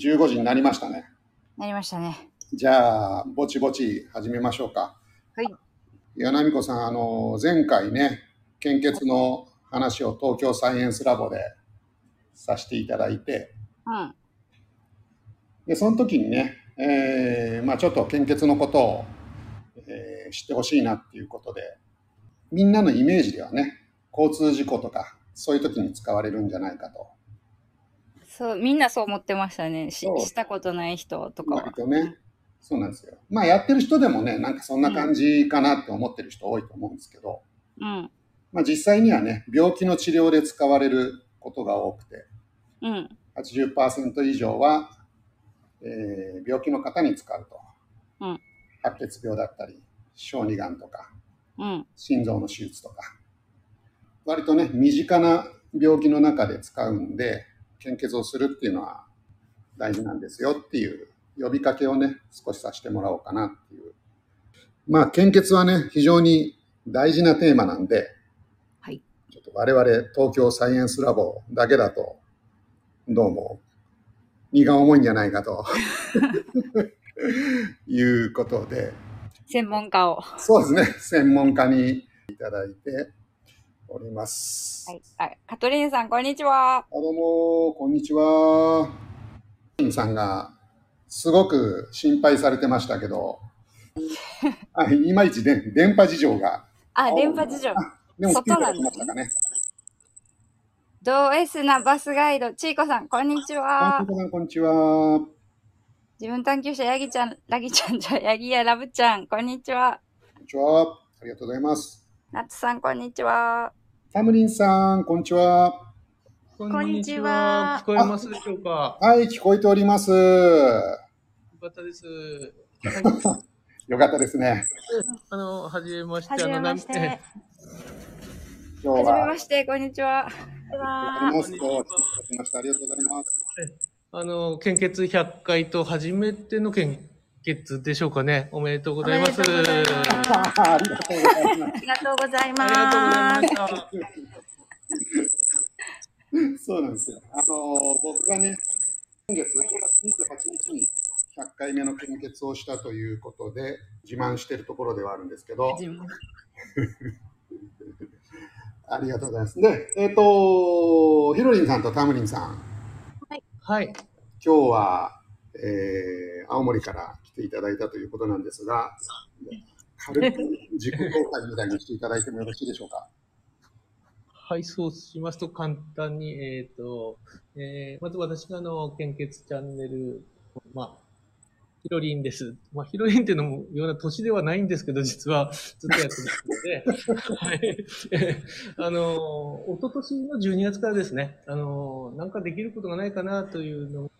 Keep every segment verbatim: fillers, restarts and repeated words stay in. じゅうごじになりましたね。なりましたね。じゃあぼちぼち始めましょうか。はい。岩波子さん、あの前回ね、献血の話を東京サイエンスラボでさせていただいて、うん、でその時にね、えーまあ、ちょっと献血のことを、えー、知ってほしいなっていうことで、みんなのイメージではね、交通事故とかそういう時に使われるんじゃないかと。そう、みんなそう思ってましたね。し、したことない人とかは。割とね、そうなんですよ。まあやってる人でもね、なんかそんな感じかなって思ってる人多いと思うんですけど、うん、まあ実際にはね、病気の治療で使われることが多くて、うん、はちじゅっパーセント 以上は、えー、病気の方に使うと、うん、白血病だったり小児がんとか、うん、心臓の手術とか、割とね身近な病気の中で使うんで、献血をするっていうのは大事なんですよっていう呼びかけをね、少しさせてもらおうかなっていう。まあ献血はね、非常に大事なテーマなんで、はい、ちょっと我々東京サイエンスラボだけだとどうも荷が重いんじゃないかということで、専門家を、そうですね、専門家にいただいております。はい、あ、カトリーヌさん、こんにちは。どうもこんにちは。カトリーヌさんがすごく心配されてましたけど、あ、いまいちで電波事情が、あ、電波事情、でも外なんですね。ド S なバスガイド、ちいこさん、こんにちは。ちいこさん、こんにちは。自分探求者、ヤギちゃん、ラギちゃんじゃ、ヤギやラブちゃん、こんにちは。こんにちは。ありがとうございます。ナツさん、こんにちは。タムリンさん、こんにちは。こんにちは。聞こえますでしょうか。はい、聞こえております。よかったです。よかったですね。あの、はじめまして。はじめまして。今日は。はじめまして、こんにちは。ありがとうございます。あの献血ひゃっかいと初めての献血でしょうかね。おめでとうございます。ありがとうございます。そうなんですよ。あの僕がね、先月にじゅうはちにちにひゃっかいめの献血をしたということで自慢しているところではあるんですけど。ありがとうございます。で、えっと、ヒロリンさんとタムリンさん。はい。今日は、えー、青森から来ていただいたということなんですが、軽く自己公開みたいにしていただいてもよろしいでしょうか。はい、そうしますと簡単に、えっと、えー、まず私があの、献血チャンネル、まあ、ヒロリンです。まあ、ヒロリンっていうのもような年ではないんですけど、実はずっとやってますので、はい。あの、一昨年のじゅうにがつからですね、あの、なんかできることがないかなというの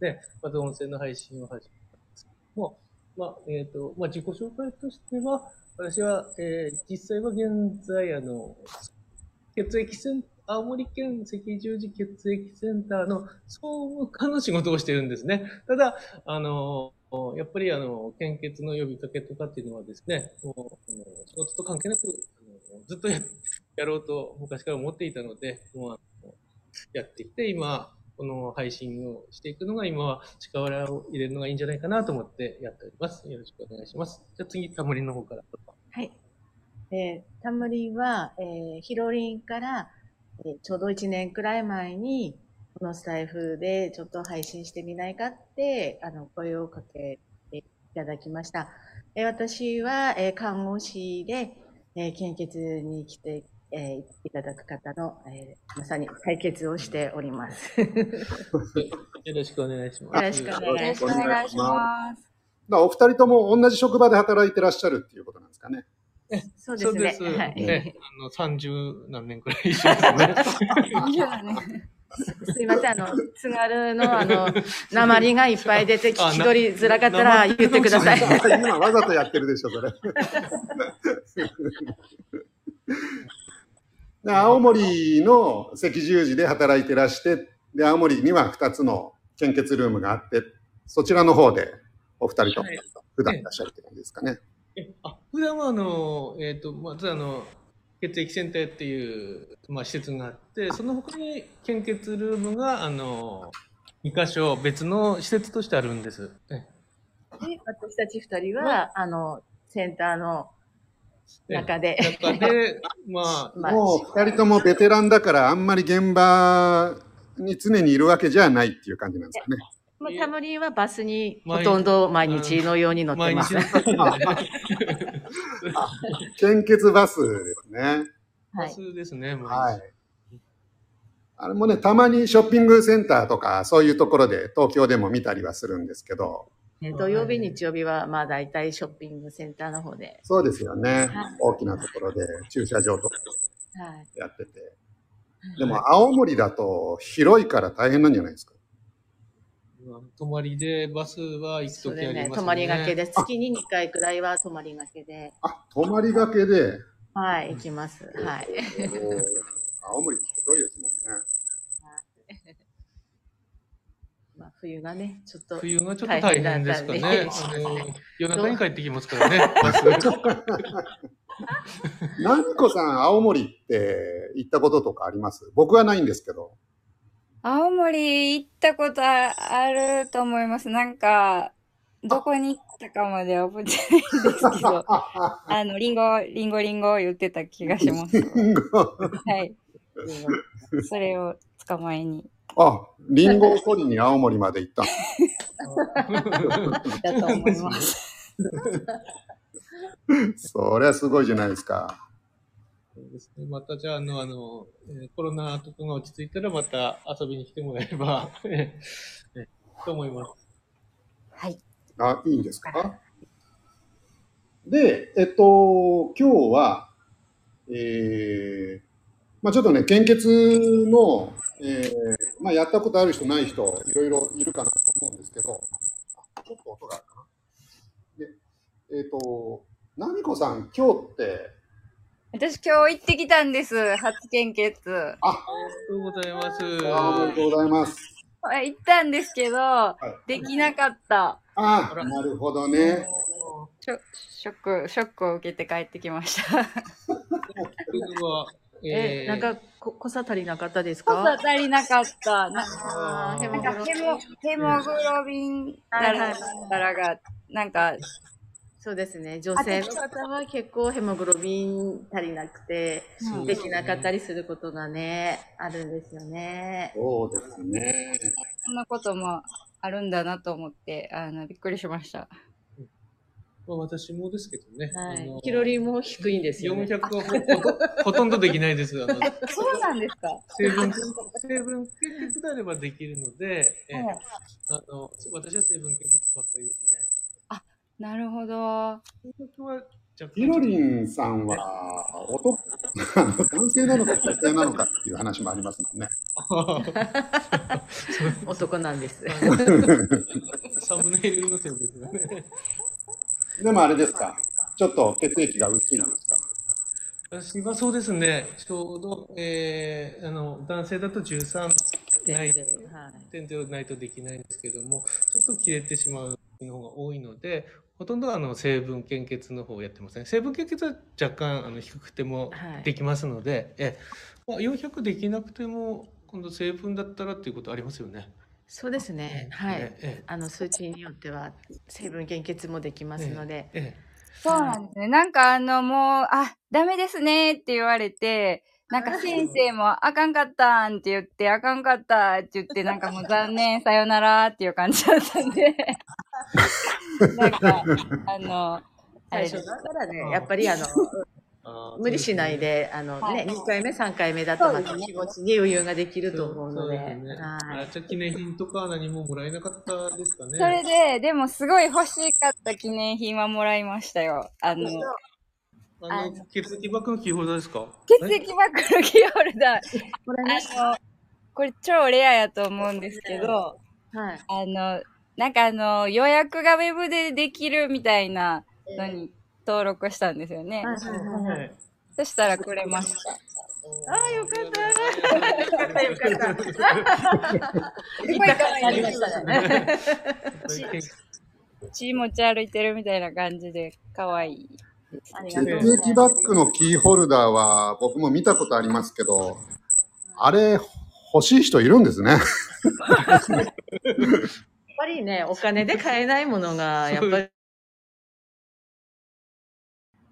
で、まず音声の配信を始めたんですけども、まあ、えっと、まあ、自己紹介としては、私は、えー、実際は現在、あの、血液センター、青森県赤十字血液センターの総務課の仕事をしているんですね。ただ、あの、やっぱりあの、献血の呼びかけとかっていうのはですね、もう仕事と関係なく、ずっと や, やろうと昔から思っていたので、もうあのやってきて、今、この配信をしていくのが、今は力を入れるのがいいんじゃないかなと思ってやっております。よろしくお願いします。じゃあ次、タムリンの方から。はい。えー、タムリンは、えー、ヒロリンから、ちょうどいちねんくらい前に、このスタイフでちょっと配信してみないかって、あの、声をかけていただきました。え私は、え看護師で、え献血に来て、えいただく方の、えまさに採血をしております。よろしくお願いします。よろしくお願いします。お二人とも同じ職場で働いてらっしゃるっていうことなんですかね。そうですね。そうです。はい。ね、あの、さんじゅうなんねんくらい一緒ですね。すいません、あの、津軽の、あの、鉛がいっぱい出て、聞き取りづらかったら言ってください。今わざとやってるでしょ、それ。で、青森の赤十字で働いてらして、で、青森にはふたつの献血ルームがあって、そちらの方でお二人と普段いらっしゃるって感じですかね。あ、普段はあの、えっと、まずあの、血液センターっていう、まあ、施設があって、その他に献血ルームが、あの、にかしょ別の施設としてあるんです。で、私たちふたりは、まあ、あのセンターの中で、中でまあ、もうふたりともベテランだからあんまり現場に常にいるわけじゃないっていう感じなんですかね。まあ、タムリンはバスにほとんど毎日のように乗ってます。献血バスですね。バスですね。はい。あれもね、たまにショッピングセンターとかそういうところで東京でも見たりはするんですけど。土曜日、日曜日はまあ大体ショッピングセンターの方で。そうですよね。はい、大きなところで駐車場とかやってて。はい、でも青森だと広いから大変なんじゃないですか。泊まりでバスは行くときありますね。ね、泊まりがけです。月ににかいくらいは泊まりがけで。あ、泊まりがけで。はい、行きます。はい。青森広いですもんね。まあ、冬がね、ちょっと冬がちょっと大変ですかね。夜中に帰ってきますからね。なみこさん、青森って行ったこととかあります？僕はないんですけど。青森行ったことあると思います。なんか、どこに行ったかまでは覚えてないんですけど、あの、リンゴ、リンゴ、リンゴ言ってた気がします。リンゴ。はい。それを捕まえに。あ、リンゴを取りに青森まで行った。だと思います。そりゃすごいじゃないですか。ですね、またじゃあ、あの、あの、コロナとかが落ち着いたらまた遊びに来てもらえればと思います。はい。あ、いいんですか。で、えっと、今日は、えー、まあちょっとね、献血の、えー、まあやったことある人ない人、いろいろいるかなと思うんですけど、ちょっと音があるかな。で、えっと、なみこさん、今日って、私今日行ってきたんです。初献血。あ、ありがとうございます。ありがとうございます。行ったんですけど、はい、できなかった。あ、なるほどね。ショ、ショック、ショックを受けて帰ってきました。えー、え、なんかこ濃さ足りなかったですか？濃さ足りなかった。なんかヘモグロビンからがなんか。そうですね、女性の方は結構ヘモグロビン足りなくて、うん、できなかったりすることがね、あるんですよね。そうですね。そんなこともあるんだなと思って、あのびっくりしました。まあ、私もですけどね。はい、あのー、キロリーも低いんですよ、ね。よんひゃくは ほ, ほとんどできないです。あのそうなんですか。成分、成分献血であればできるので、えーはい、あの私は成分献血ばっかりですね。なるほど。ひろりんさんは男、男性なのか女性なのかっていう話もありますもんね。男なんです。サムネイルのせいですよね。でもあれですか。ちょっと血液が薄いなんですか。私はそうですね。ちょうど、えー、あの男性だとじゅうさんてんゼロないとできないんですけども、ちょっと切れてしまうの方が多いので。ほとんどあの成分献血の方をやってますね。成分献血は若干あの低くてもできますので、はい、えまあ、よんひゃくできなくても今度成分だったらっていうことありますよね。そうですね。はい。ええ、あの数値によっては成分献血もできますので。ええ、そうなんですね。なんかあのもうあダメですねって言われて。なんか先生もあかんかったんって言って、あかんかったって言って、なんかもう残念、さよならっていう感じだったんで、なんか、あの、最初だからね、やっぱりあの、無理しないで、あのね、にかいめ、さんかいめだとまた気持ちに余裕ができると思うので。じゃ記念品とか何ももらえなかったですかね。それで、でもすごい欲しかった記念品はもらいましたよ。あの、あの血液バッグのキーホルダーですか？血液バッグのキーホルダーこれ、ね、あのこれ超レアやと思うんですけど、はい、あのなんかあの予約がウェブでできるみたいなのに登録したんですよね。そしたらくれました。ああ、よかった。よかったよかった。いっぱいありましたね。血持ち歩いてるみたいな感じで可愛い。血液バッグのキーホルダーは僕も見たことありますけど、あれ欲しい人いるんですね。やっぱりね、お金で買えないものがやっぱり、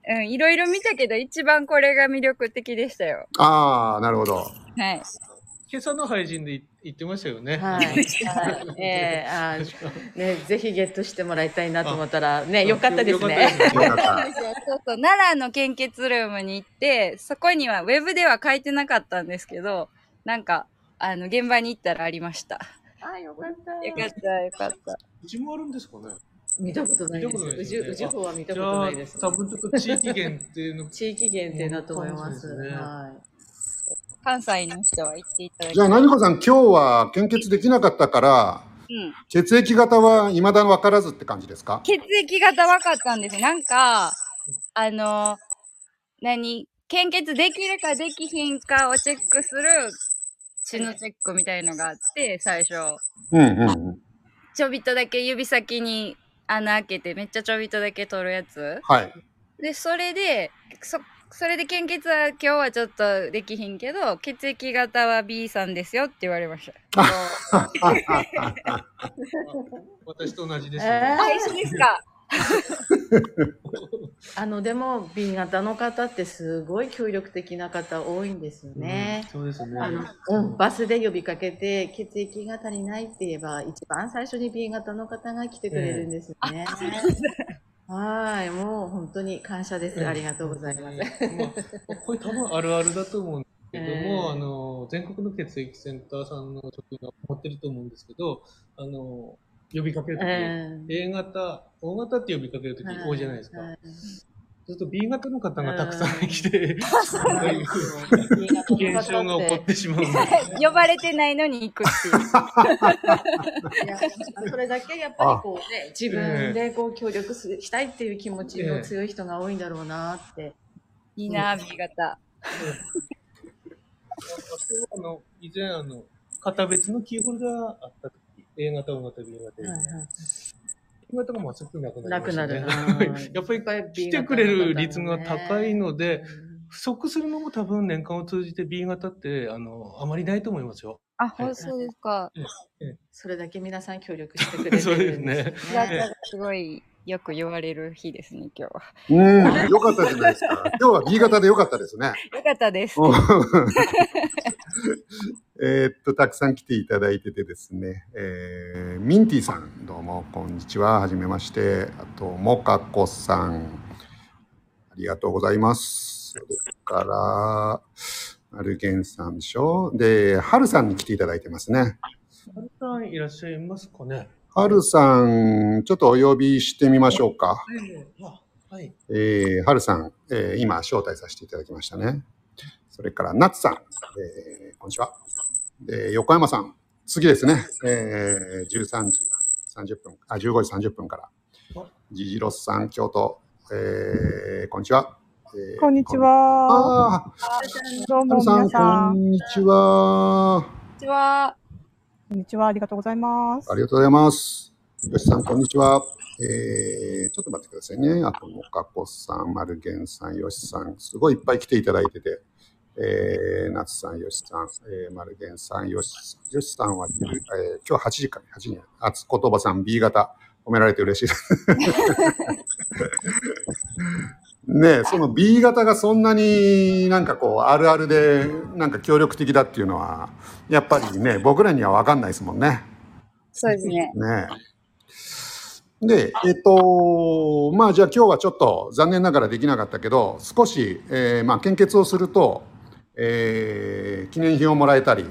うん、いろいろ見たけど一番これが魅力的でしたよ。ああ、なるほど。はい。今朝の配信で言ってましたよね。はい。はい、えー、あね、ぜひゲットしてもらいたいなと思ったら、ね、よかったですね。そうそう、奈良の献血ルームに行って、そこにはウェブでは書いてなかったんですけど、なんか、あの、現場に行ったらありました。あ、よかった。よかった、よかった。うちもあるんですかね。見たことないです。うじ、うじほは見たことないです。多分ちょっと地域限定の。地域限定だと思います。はい。関西の人は言っていただきます。じゃあ、なにこさん、今日は献血できなかったから、うん、血液型は未だ分からずって感じですか？血液型分かったんです。なんか、あの、何、献血できるかできひんかをチェックする血のチェックみたいのがあって、最初。うんうんうん。ちょびっとだけ指先に穴開けて、めっちゃちょびっとだけ取るやつ。はい。で、それで、そそれで献血は今日はちょっとできひんけど血液型は B さんですよって言われました。私と同じです、ね。えー、ですか。あのでも B 型の方ってすごい協力的な方多いんですよね。バスで呼びかけて血液が足りないって言えば一番最初に B 型の方が来てくれるんですよね、えーはい、もう本当に感謝です。ありがとうございます。まあ、これ多分あるあるだと思うんですけども、えー、あの全国の血液センターさんの職員が持ってると思うんですけど、あの呼びかけるとき、えー、A 型、O 型って呼びかけるとき多いじゃないですか。はいはい、ちょっと B 型の方がたくさん来て、現象が起こってしまう。呼ばれてないのに行くっていう。いや、それだけやっぱりこうね、自分でこう協力したいっていう気持ちの強い人が多いんだろうなって。えー、いいな、B 型。あの以前あの型別のキーホルダーあった時、A 型、O 型、B 型。はいはい、B 型がもうすぐなくなりましたね。やっぱり来てくれる率が高いので、不足するのも多分年間を通じて B 型ってあのあまりないと思いますよ。あ、はい、そうですか。それだけ皆さん協力してくれるんですね。そうですね。すごいよく言われる日ですね、今日は。うん、よかったじゃないですか。今日は B 型でよかったですね。よかったです。えっとたくさん来ていただいててですね、えー、ミンティさんどうもこんにちは、はじめまして。あともかこさんありがとうございます。それからアルゲンさんでしょ、でハルさんに来ていただいてますね。ハルさんいらっしゃいますかね。ハルさんちょっとお呼びしてみましょうか。はい、えー、ハルさん、えー、今招待させていただきましたね。それからナツさん、えー、こんにちは。で横山さん、次ですね、えー、じゅうさんじさんじゅっぷん、あ、じゅうごじさんじゅっぷんから。ジジロスさん、京都、えー、こんにちは、えー、こんにちは。どうも皆さん、こんにちは。こんにちは。こんにちは、ありがとうございます。ありがとうございます。よしさん、こんにちは。えー、ちょっと待ってくださいね。あともかこさん、まるげんさん、よしさん、すごいいっぱい来ていただいてて、えー、なつさん、よしさん、えー、まるげんさん、よしさんは、えー、今日はちじからはちじに、あつことばさん B 型、褒められて嬉しいです。ねえ、その B 型がそんなになんかこう、あるあるで、なんか協力的だっていうのは、やっぱりね、僕らには分かんないですもんね。そうですね。ねえ。で、えっと、まあじゃあ今日はちょっと残念ながらできなかったけど、少し、えー、まあ献血をすると、えー、記念品をもらえたり、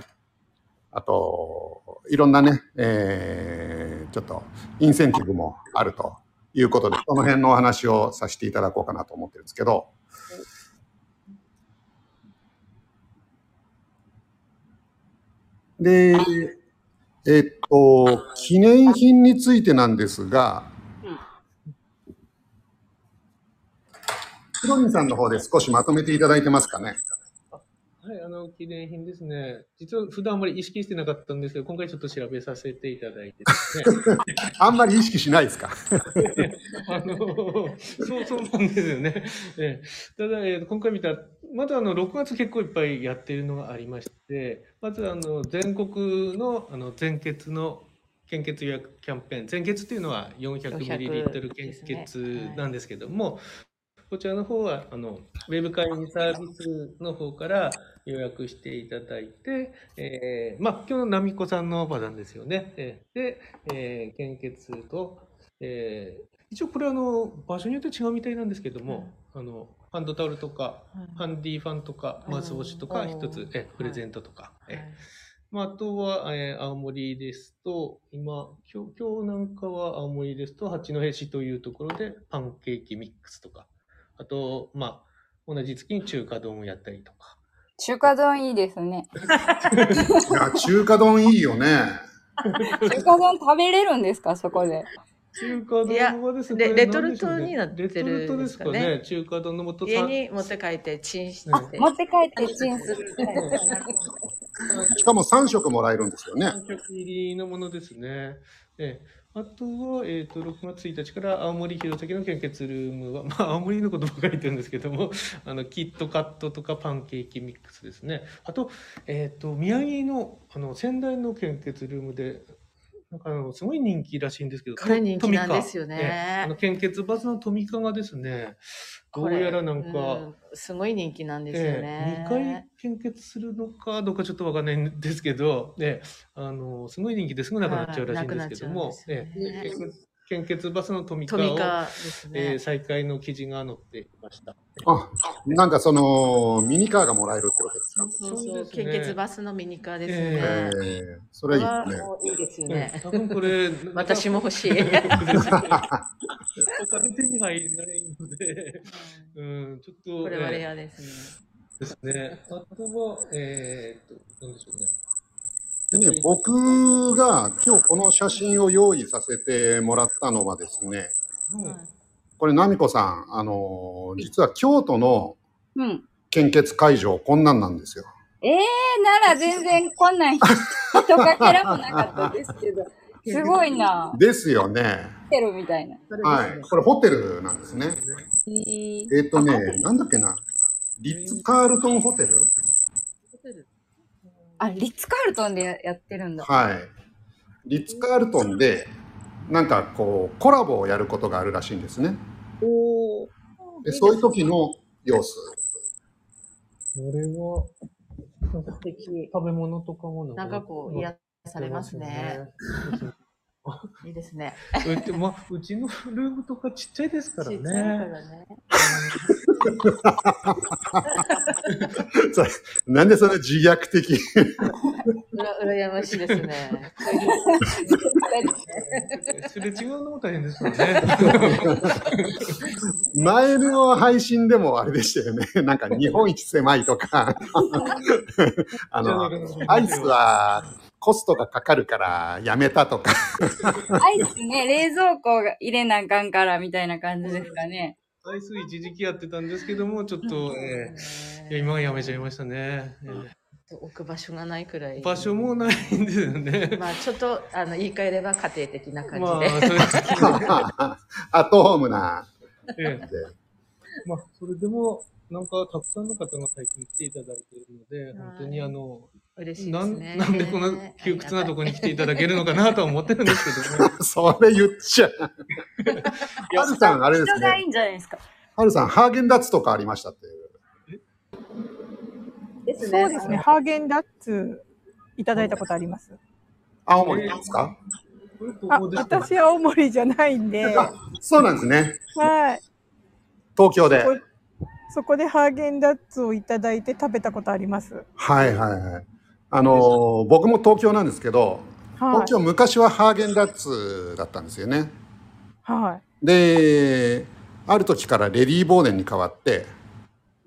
あといろんなね、えー、ちょっとインセンティブもあるということで、この辺のお話をさせていただこうかなと思ってるんですけど、で、えー、っと記念品についてなんですが、ヒロミさんの方で少しまとめていただいてますかね。はい、あの、記念品ですね。実は普段あんまり意識してなかったんですけど、今回ちょっと調べさせていただいてですね。あんまり意識しないですか？あの、そう、そうなんですよね。ただ、今回見たまだあのろくがつ結構いっぱいやっているのがありまして、まずあの全国のあの全血の献血予約キャンペーン、全血というのは よんひゃくミリリットル 献血なんですけども、ね、はい、こちらの方はあのウェブ会員サービスの方から予約していただいて、えーまあ、今日の奈美子さんの場なんですよね。で、えー、献血と、えー、一応これはあの場所によって違うみたいなんですけども、うん、あのハンドタオルとか、うん、ハンディファンとか、うん、マウスウォッシュとか一つ、うん、えプレゼントとか。はいはい、まあ、あとは、えー、青森ですと、今今日、今日なんかは青森ですと、八戸市というところでパンケーキミックスとか、あと、まあ、同じ月に中華丼をやったりとか。中華丼いいですね。いや、中華丼いいよね。中華丼食べれるんですか、そこで。中華丼はですね、レトルトになってるんですかね。レトルトですかね、中華丼のもと。家に持って帰ってチンして。持って帰ってチンする。しかもさんしょくもらえるんですよね。さんしょく入りのものですね。えあとは、えー、とろくがつついたちから青森弘前の献血ルームは、まあ、青森のことばっかり言ってるんですけども、あのキットカットとかパンケーキミックスですね。あと、えー、と宮城 の, あの仙台の献血ルームでなんかあのすごい人気らしいんですけど、これ人気なんですよね。ね、あの献血バスのトミカがですね、どうやらなんか、うん、すごい人気なんですよね。えー、にかい献血するのかどうかちょっとわかんないんですけど、ね、あのすごい人気ですぐなくなっちゃうらしいんですけども、ね、えー、献血バスのトミカを、トミカですね、えー、再開の記事が載っていました。あ、なんかそのミニカーがもらえるってことですか。そうそうそう、献血バスのミニカーですね。えー、それはいいですね。いいですよね。多分これ私も欲しい。他で手に入らないので、うん、ちょっとこれはレアですね。ですね。あとはえー、っとなんでしょうね。でね、僕が今日この写真を用意させてもらったのはですね、はい、これ奈美子さん、あのー、実は京都の献血会場、うん、こんなんなんですよ。えー、なら全然こんなん人かけらもなかったですけど、すごいな。ですよね。ホテルみたいな。はい、これホテルなんですね。えー、えーとね、なんだっけな、リッツ・カールトンホテル。あ、リッツカールトンでやってるんだ。はい。リッツカールトンでなんかこうコラボをやることがあるらしいんですね。おー。で、そういう時の様子。これは素敵。食べ物とかもなんかこう癒されますね。いいですね。うち、ま、うちのルームとかちっちゃいですからね。ちっちゃいからね。なんでそんな自虐的。うらやましいですね。それ違うのも大変ですよね。前の配信でもあれでしたよね。なんか日本一狭いとかあのアイスはコストがかかるからやめたとかアイスね、冷蔵庫が入れなあかんからみたいな感じですかね。アイス一時期やってたんですけども、ちょっと、えー、いや今はやめちゃいましたね。えー置く場所がないくらい、場所もないんですよね。まあちょっとあの言い換えれば家庭的な感じで、まあ、アットホームな、ええ、まあそれでもなんかたくさんの方が最近来ていただいているので、本当にあの嬉しいですね。な, なんでこの窮屈なとこに来ていただけるのかなとは思ってるんですけども、ね、それ言っちゃう。ハルさんあれですね。人がいいんじゃないですか。ハルさんハーゲンダッツとかありましたっていう。ですね、そうですね、ハーゲンダッツいただいたことあります。青森ですか。あ、私は青森じゃないんで。そうなんですね。はい。東京でそこ、そこでハーゲンダッツをいただいて食べたことあります。はいはいはい。あのー、僕も東京なんですけど、はい、東京昔はハーゲンダッツだったんですよね。はい。である時からレディー・ボーデンに変わって、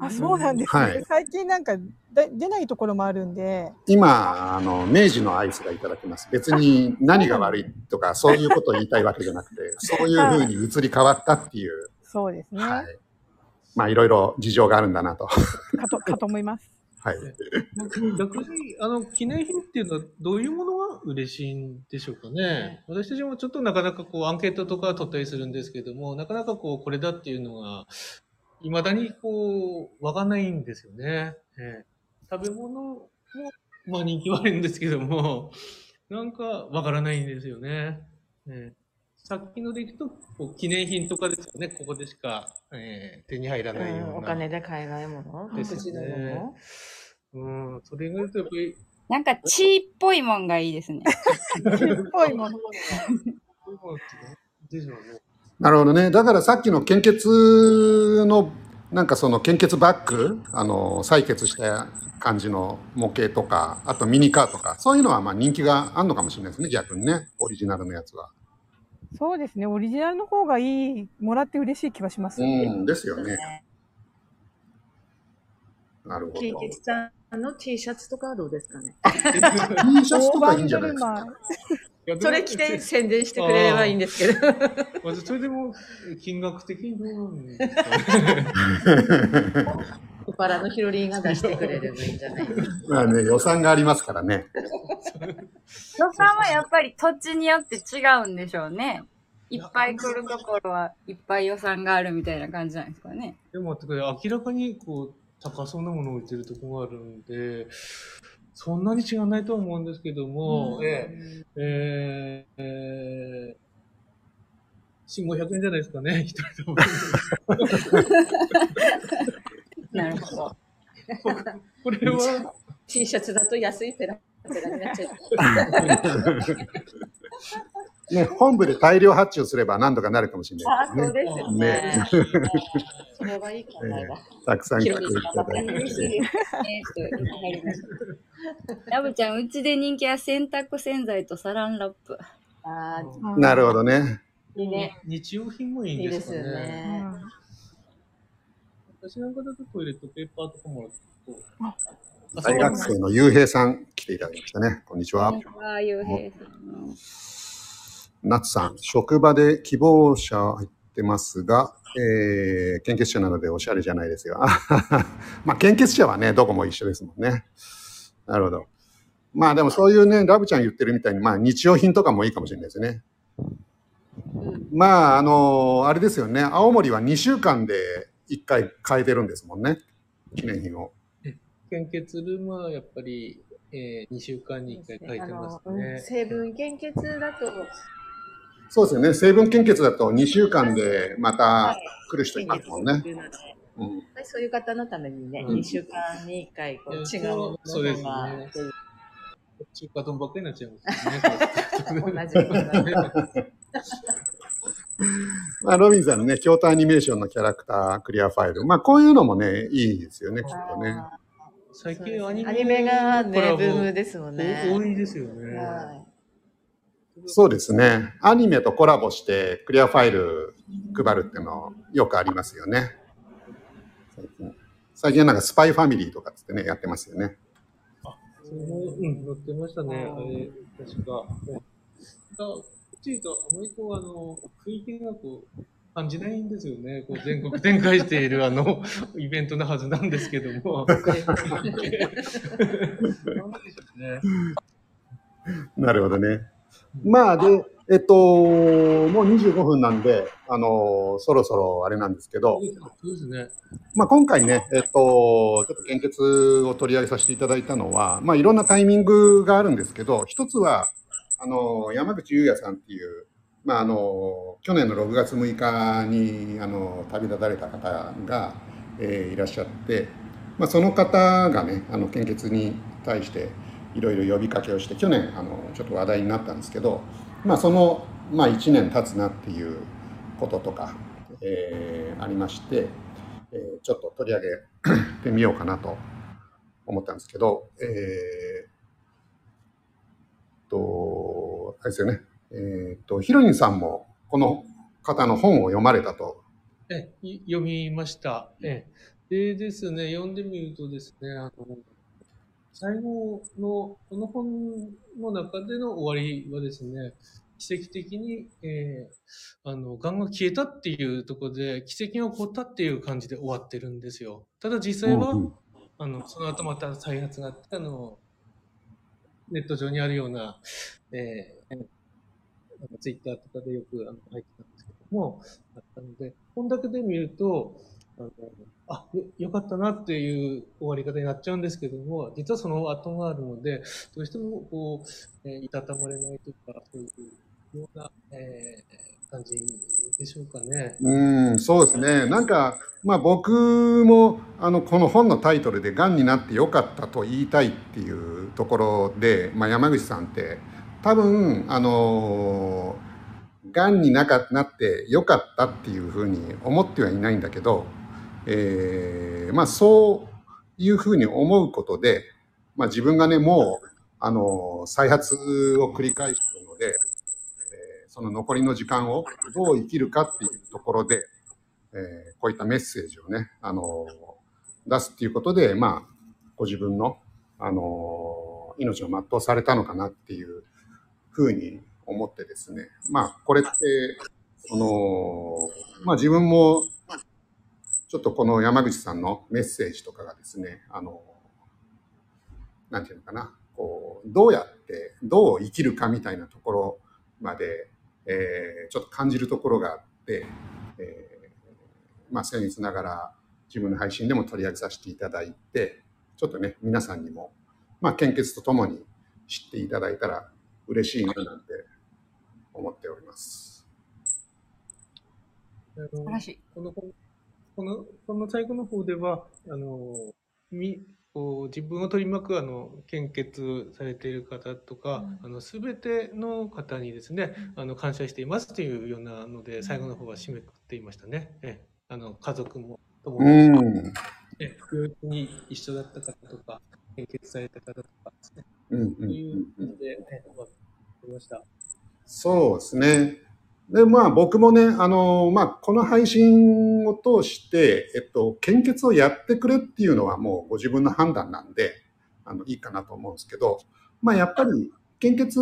あ、そうなんですね。はい、最近なんか出ないところもあるんで、今あの明治のアイスがいただきます。別に何が悪いとかそういうことを言いたいわけじゃなくてそういう風に移り変わったっていう。そうですね、はい、まあいろいろ事情があるんだなとかと、かと思います。はい。逆にあの記念品っていうのはどういうものが嬉しいんでしょうかね。私たちもちょっとなかなかこうアンケートとか取ったりするんですけども、なかなかこうこれだっていうのが未だにこう、わかんないんですよね。えー、食べ物も、まあ人気はあるんですけども、なんかわからないんですよね。えー、さっきのでいくと、こう記念品とかですよね。ここでしか、えー、手に入らないような。うん、お金で買えないものですよね。うん、それがやっぱり。なんか、チーっぽいもんがいいですね。チーっぽいもん。なるほどね。だからさっきの献血の、なんかその献血バッグ、あの、採血した感じの模型とか、あとミニカーとか、そういうのはまあ人気があるのかもしれないですね、逆にね。オリジナルのやつは。そうですね。オリジナルの方がいい、もらって嬉しい気はしますね。うん、ですよね。なるほど。献血さんの T シャツとかはどうですかね。T シャツとかいいんじゃないですか。それ着て宣伝してくれればいいんですけど。それでも金額的にどうなんですか。コパラのヒロリンが出してくれればいいんじゃないですか。まあね、予算がありますからね。予算はやっぱり土地によって違うんでしょうね。いっぱい来るところはいっぱい予算があるみたいな感じなんですかね。でも明らかにこう高そうなものを置いてるところがあるんで。そんなに違わないと思うんですけども、うん、えー、えー、えー、よんひゃくごひゃくえんじゃないですかね、一人とも。なるほど。これは T シャツだと安いペラペラになっちゃう。ね、本部で大量発注すれば何度かなるかもしれないですね。あ、そうですよね。ねそれはいい考えだ。たくさん来ていただいて。ラブちゃん、うちで人気は洗濯洗剤とサランラップ。ああ、なるほどね。いいね。日用品もいいんですよね。いいですよね。うん、私なんかだとトイレットペーパーとかもらってと。大学生のゆうへいさん来ていただきましたね。こんにちは。ああ、ゆうへいさん。なつさん、職場で希望者入ってますが、えー、献血者なのでおしゃれじゃないですよ。まあ献血者はね、どこも一緒ですもんね。なるほど。まあでもそういうね、ラブちゃん言ってるみたいに、まあ日用品とかもいいかもしれないですね。まああのー、あれですよね、青森はにしゅうかんでいっかい変えてるんですもんね、記念品を。献血ルームはやっぱり、えー、にしゅうかんにいっかい変えてますね。成分献血だと。そうですよね、成分献血だとにしゅうかんでまた来る人いますもんね。はいうん、そういう方のためにね、うん、にしゅうかんにいっかいこう違うものが、ね、中華丼ばっかりになっちゃいますね。同じことね。まあ、ロビンさんのね、京都アニメーションのキャラクタークリアファイル、まあこういうのもね、いいですよね、きっとね。最近アニメ、アニメがね、ブームですもんね。多いですよね。はいそうですね。アニメとコラボしてクリアファイル配るっていうのよくありますよね。最近はなんかスパイファミリーとかつってね、やってますよね。あ、それも、うん、載ってましたね。あれ、確か。こっち言うと、あまりこう、あの、食い気がこう、感じないんですよね。こう全国展開しているあの、イベントのはずなんですけども。そうなんでしょうね。なるほどね。まあで、えっと、もうにじゅうごふんなんで、あのー、そろそろあれなんですけど、そうですね。まあ今回ね、えっと、ちょっと献血を取り上げさせていただいたのは、まあいろんなタイミングがあるんですけど、一つは、あのー、山口優也さんっていう、まああのー、去年のろくがつむいかに、あのー、旅立たれた方が、えー、いらっしゃって、まあその方がね、あの、献血に対して、いろいろ呼びかけをして去年あのちょっと話題になったんですけど、まあ、その、まあ、いちねん経つなっていうこととか、えー、ありまして、えー、ちょっと取り上げてみようかなと思ったんですけど、えー、とあれですよね、えー、とひろりんさんもこの方の本を読まれたと。え読みました。えでですね、読んでみるとですねあの最後の、この本の中での終わりはですね、奇跡的に、えー、あの、がんが消えたっていうところで、奇跡が起こったっていう感じで終わってるんですよ。ただ実際は、うん、あの、その後また再発があって、あの、ネット上にあるような、えー、ツイッターとかでよくあの入ってたんですけども、あったので、こんだけで見ると、あ、よかったなっていう終わり方になっちゃうんですけども、実はその後があるので、どうしてもこう、えー、いたたまれないというか、そういうような、えー、感じでしょうかね。うん、そうですね。なんか、まあ僕も、あの、この本のタイトルで、がんになってよかったと言いたいっていうところで、まあ山口さんって、多分、あのー、がんになかなってよかったっていうふうに思ってはいないんだけど、えー、まあそういうふうに思うことで、まあ自分がね、もう、あの、再発を繰り返しているので、えー、その残りの時間をどう生きるかっていうところで、えー、こういったメッセージをね、あの、出すっていうことで、まあ、ご自分の、あの、命を全うされたのかなっていうふうに、思ってですね、まあこれってその、まあ、自分もちょっとこの山口さんのメッセージとかがですね、あのなんていうのかな、こうどうやってどう生きるかみたいなところまで、えー、ちょっと感じるところがあって、えー、まあ僭越ながら自分の配信でも取り上げさせていただいて、ちょっとね皆さんにもまあ献血とともに知っていただいたら嬉しいななんて。思っております。素晴らしい。このこのこの最後の方ではあのみこう自分を取り巻くあの献血されている方とか、うん、あのすべての方にですね、あの感謝していますというようなので最後の方は締めくくっていましたね。えあの家族も友達も、うん、え病気に一緒だった方とか献血された方とかですね。うんうん、いうので、ね、終わりました。そうですね。で、まあ僕もね、あの、まあこの配信を通して、えっと、献血をやってくれっていうのはもうご自分の判断なんで、あの、いいかなと思うんですけど、まあやっぱり献血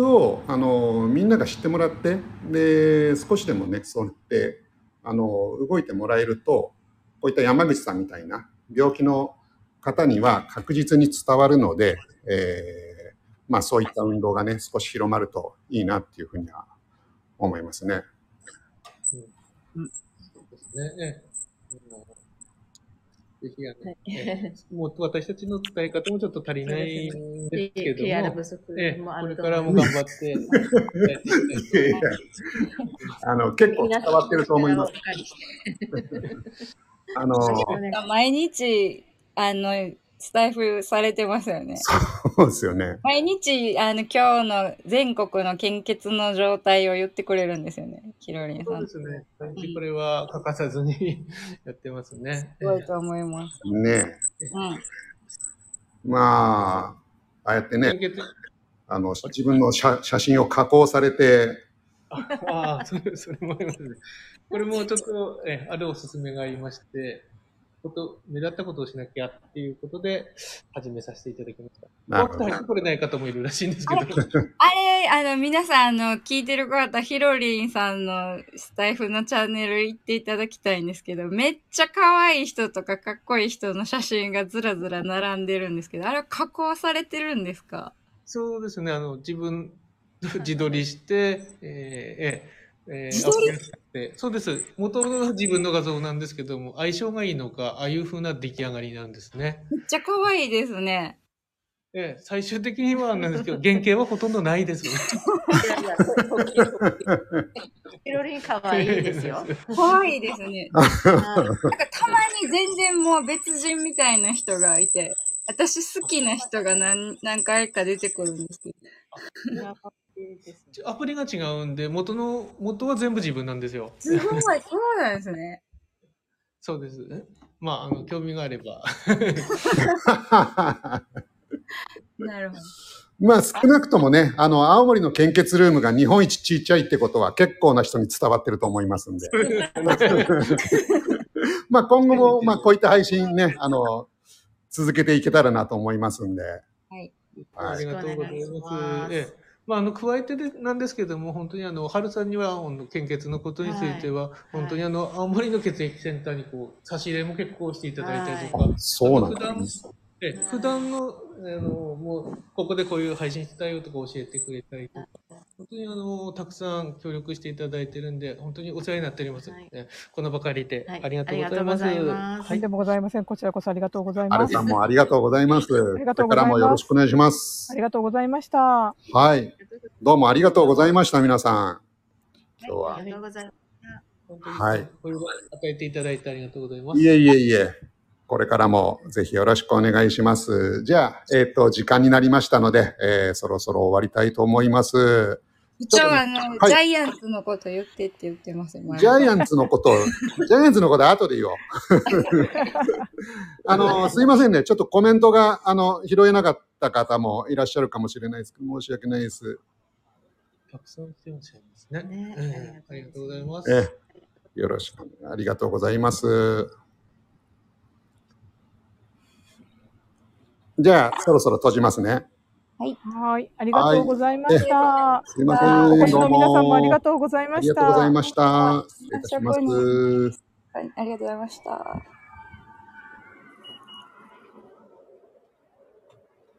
を、あの、みんなが知ってもらって、で、少しでもね、そうやって、あの、動いてもらえると、こういった山口さんみたいな病気の方には確実に伝わるので、えーまあそういった運動がね少し広まるといいなっていうふうには思いますね。うん、そうですね。ぜひ、ね、もう私たちの伝え方もちょっと足りないんですけども、ね、これからも頑張ってあの結構伝わってると思います。あの毎日あの。スタイフされてますよね。そうですよね。毎日、あの、今日の全国の献血の状態を言ってくれるんですよね。キロリンさん。そうですね。毎日これは欠かさずにやってますね。すごいと思います。ねえ。うん。まあ、ああやってね、あの、自分の 写, 写真を加工されて、ああ、それ、それもありますね。これもちょっと、え、あるおすすめがありまして、こと目立ったことをしなきゃっていうことで始めさせていただきました。怖くて入ってこれない方もいるらしいんですけど。あれ、あれあの皆さんあの聞いてる方、ヒロリンさんのスタイフのチャンネル行っていただきたいんですけど、めっちゃ可愛い人とかかっこいい人の写真がずらずら並んでるんですけど、あれは加工されてるんですか？そうですね。あの自分自撮りして、えーえー、自撮り？そうです。元の自分の画像なんですけども、相性がいいのか、ああいう風な出来上がりなんですね。めっちゃ可愛いですね。えー、最終的にはなんですけど、原型はほとんどないですよね。いやいや、いろいろ可愛いですよ。可愛いですね。なんかたまに全然もう別人みたいな人がいて、私好きな人が 何, 何回か出てくるんですけど。アプリが違うんで、元の元は全部自分なんですよ。すごい、そうなんですね。そうです。まあ、あの興味があれば。なるほど。まあ、少なくともね、あの青森の献血ルームが日本一小さいってことは結構な人に伝わってると思いますんで。まあ、今後もまあこういった配信ね、あの続けていけたらなと思いますんで。はい。はい、ありがとうございます。まあ、あの加えてでなんですけども、本当にあの春さんには献血のことについては、はい、本当にあの青森の血液センターにこう差し入れも結構していただいたりとか、はい、そうなんです。え、普段の、あのもうここでこういう配信したよとか教えてくれたりとか、本当にあのたくさん協力していただいてるんで、本当にお世話になっております。はい、このばかりで、はい、ありがとうございます。はい、でもございません。こちらこそありがとうございます。あれさんもありがとうございます。ありがとうございます。これからもよろしくお願いします。ありがとうございました。はい、どうもありがとうございました。皆さん。今日は。ありがとうございます。はい。これを与えていただいてありがとうございます。いえいえいえ。これからもぜひよろしくお願いします。じゃあ、えっと、時間になりましたので、えー、そろそろ終わりたいと思います。一応、あの、はい、ジャイアンツのこと言ってって言ってます。ジャイアンツのこと、ジャイアンツのことは後で言おう。あの、すいませんね。ちょっとコメントが、あの、拾えなかった方もいらっしゃるかもしれないですけど、申し訳ないです。たくさん来てらっしゃいますね。ね、ありがとうございます。ええ、よろしく、ありがとうございます。じゃあ、そろそろ閉じますね。はい。はい。ありがとうございました。すいません。お越しの皆さんもありがとうございました。ありがとうございました。失礼いたします。ありがとうございました。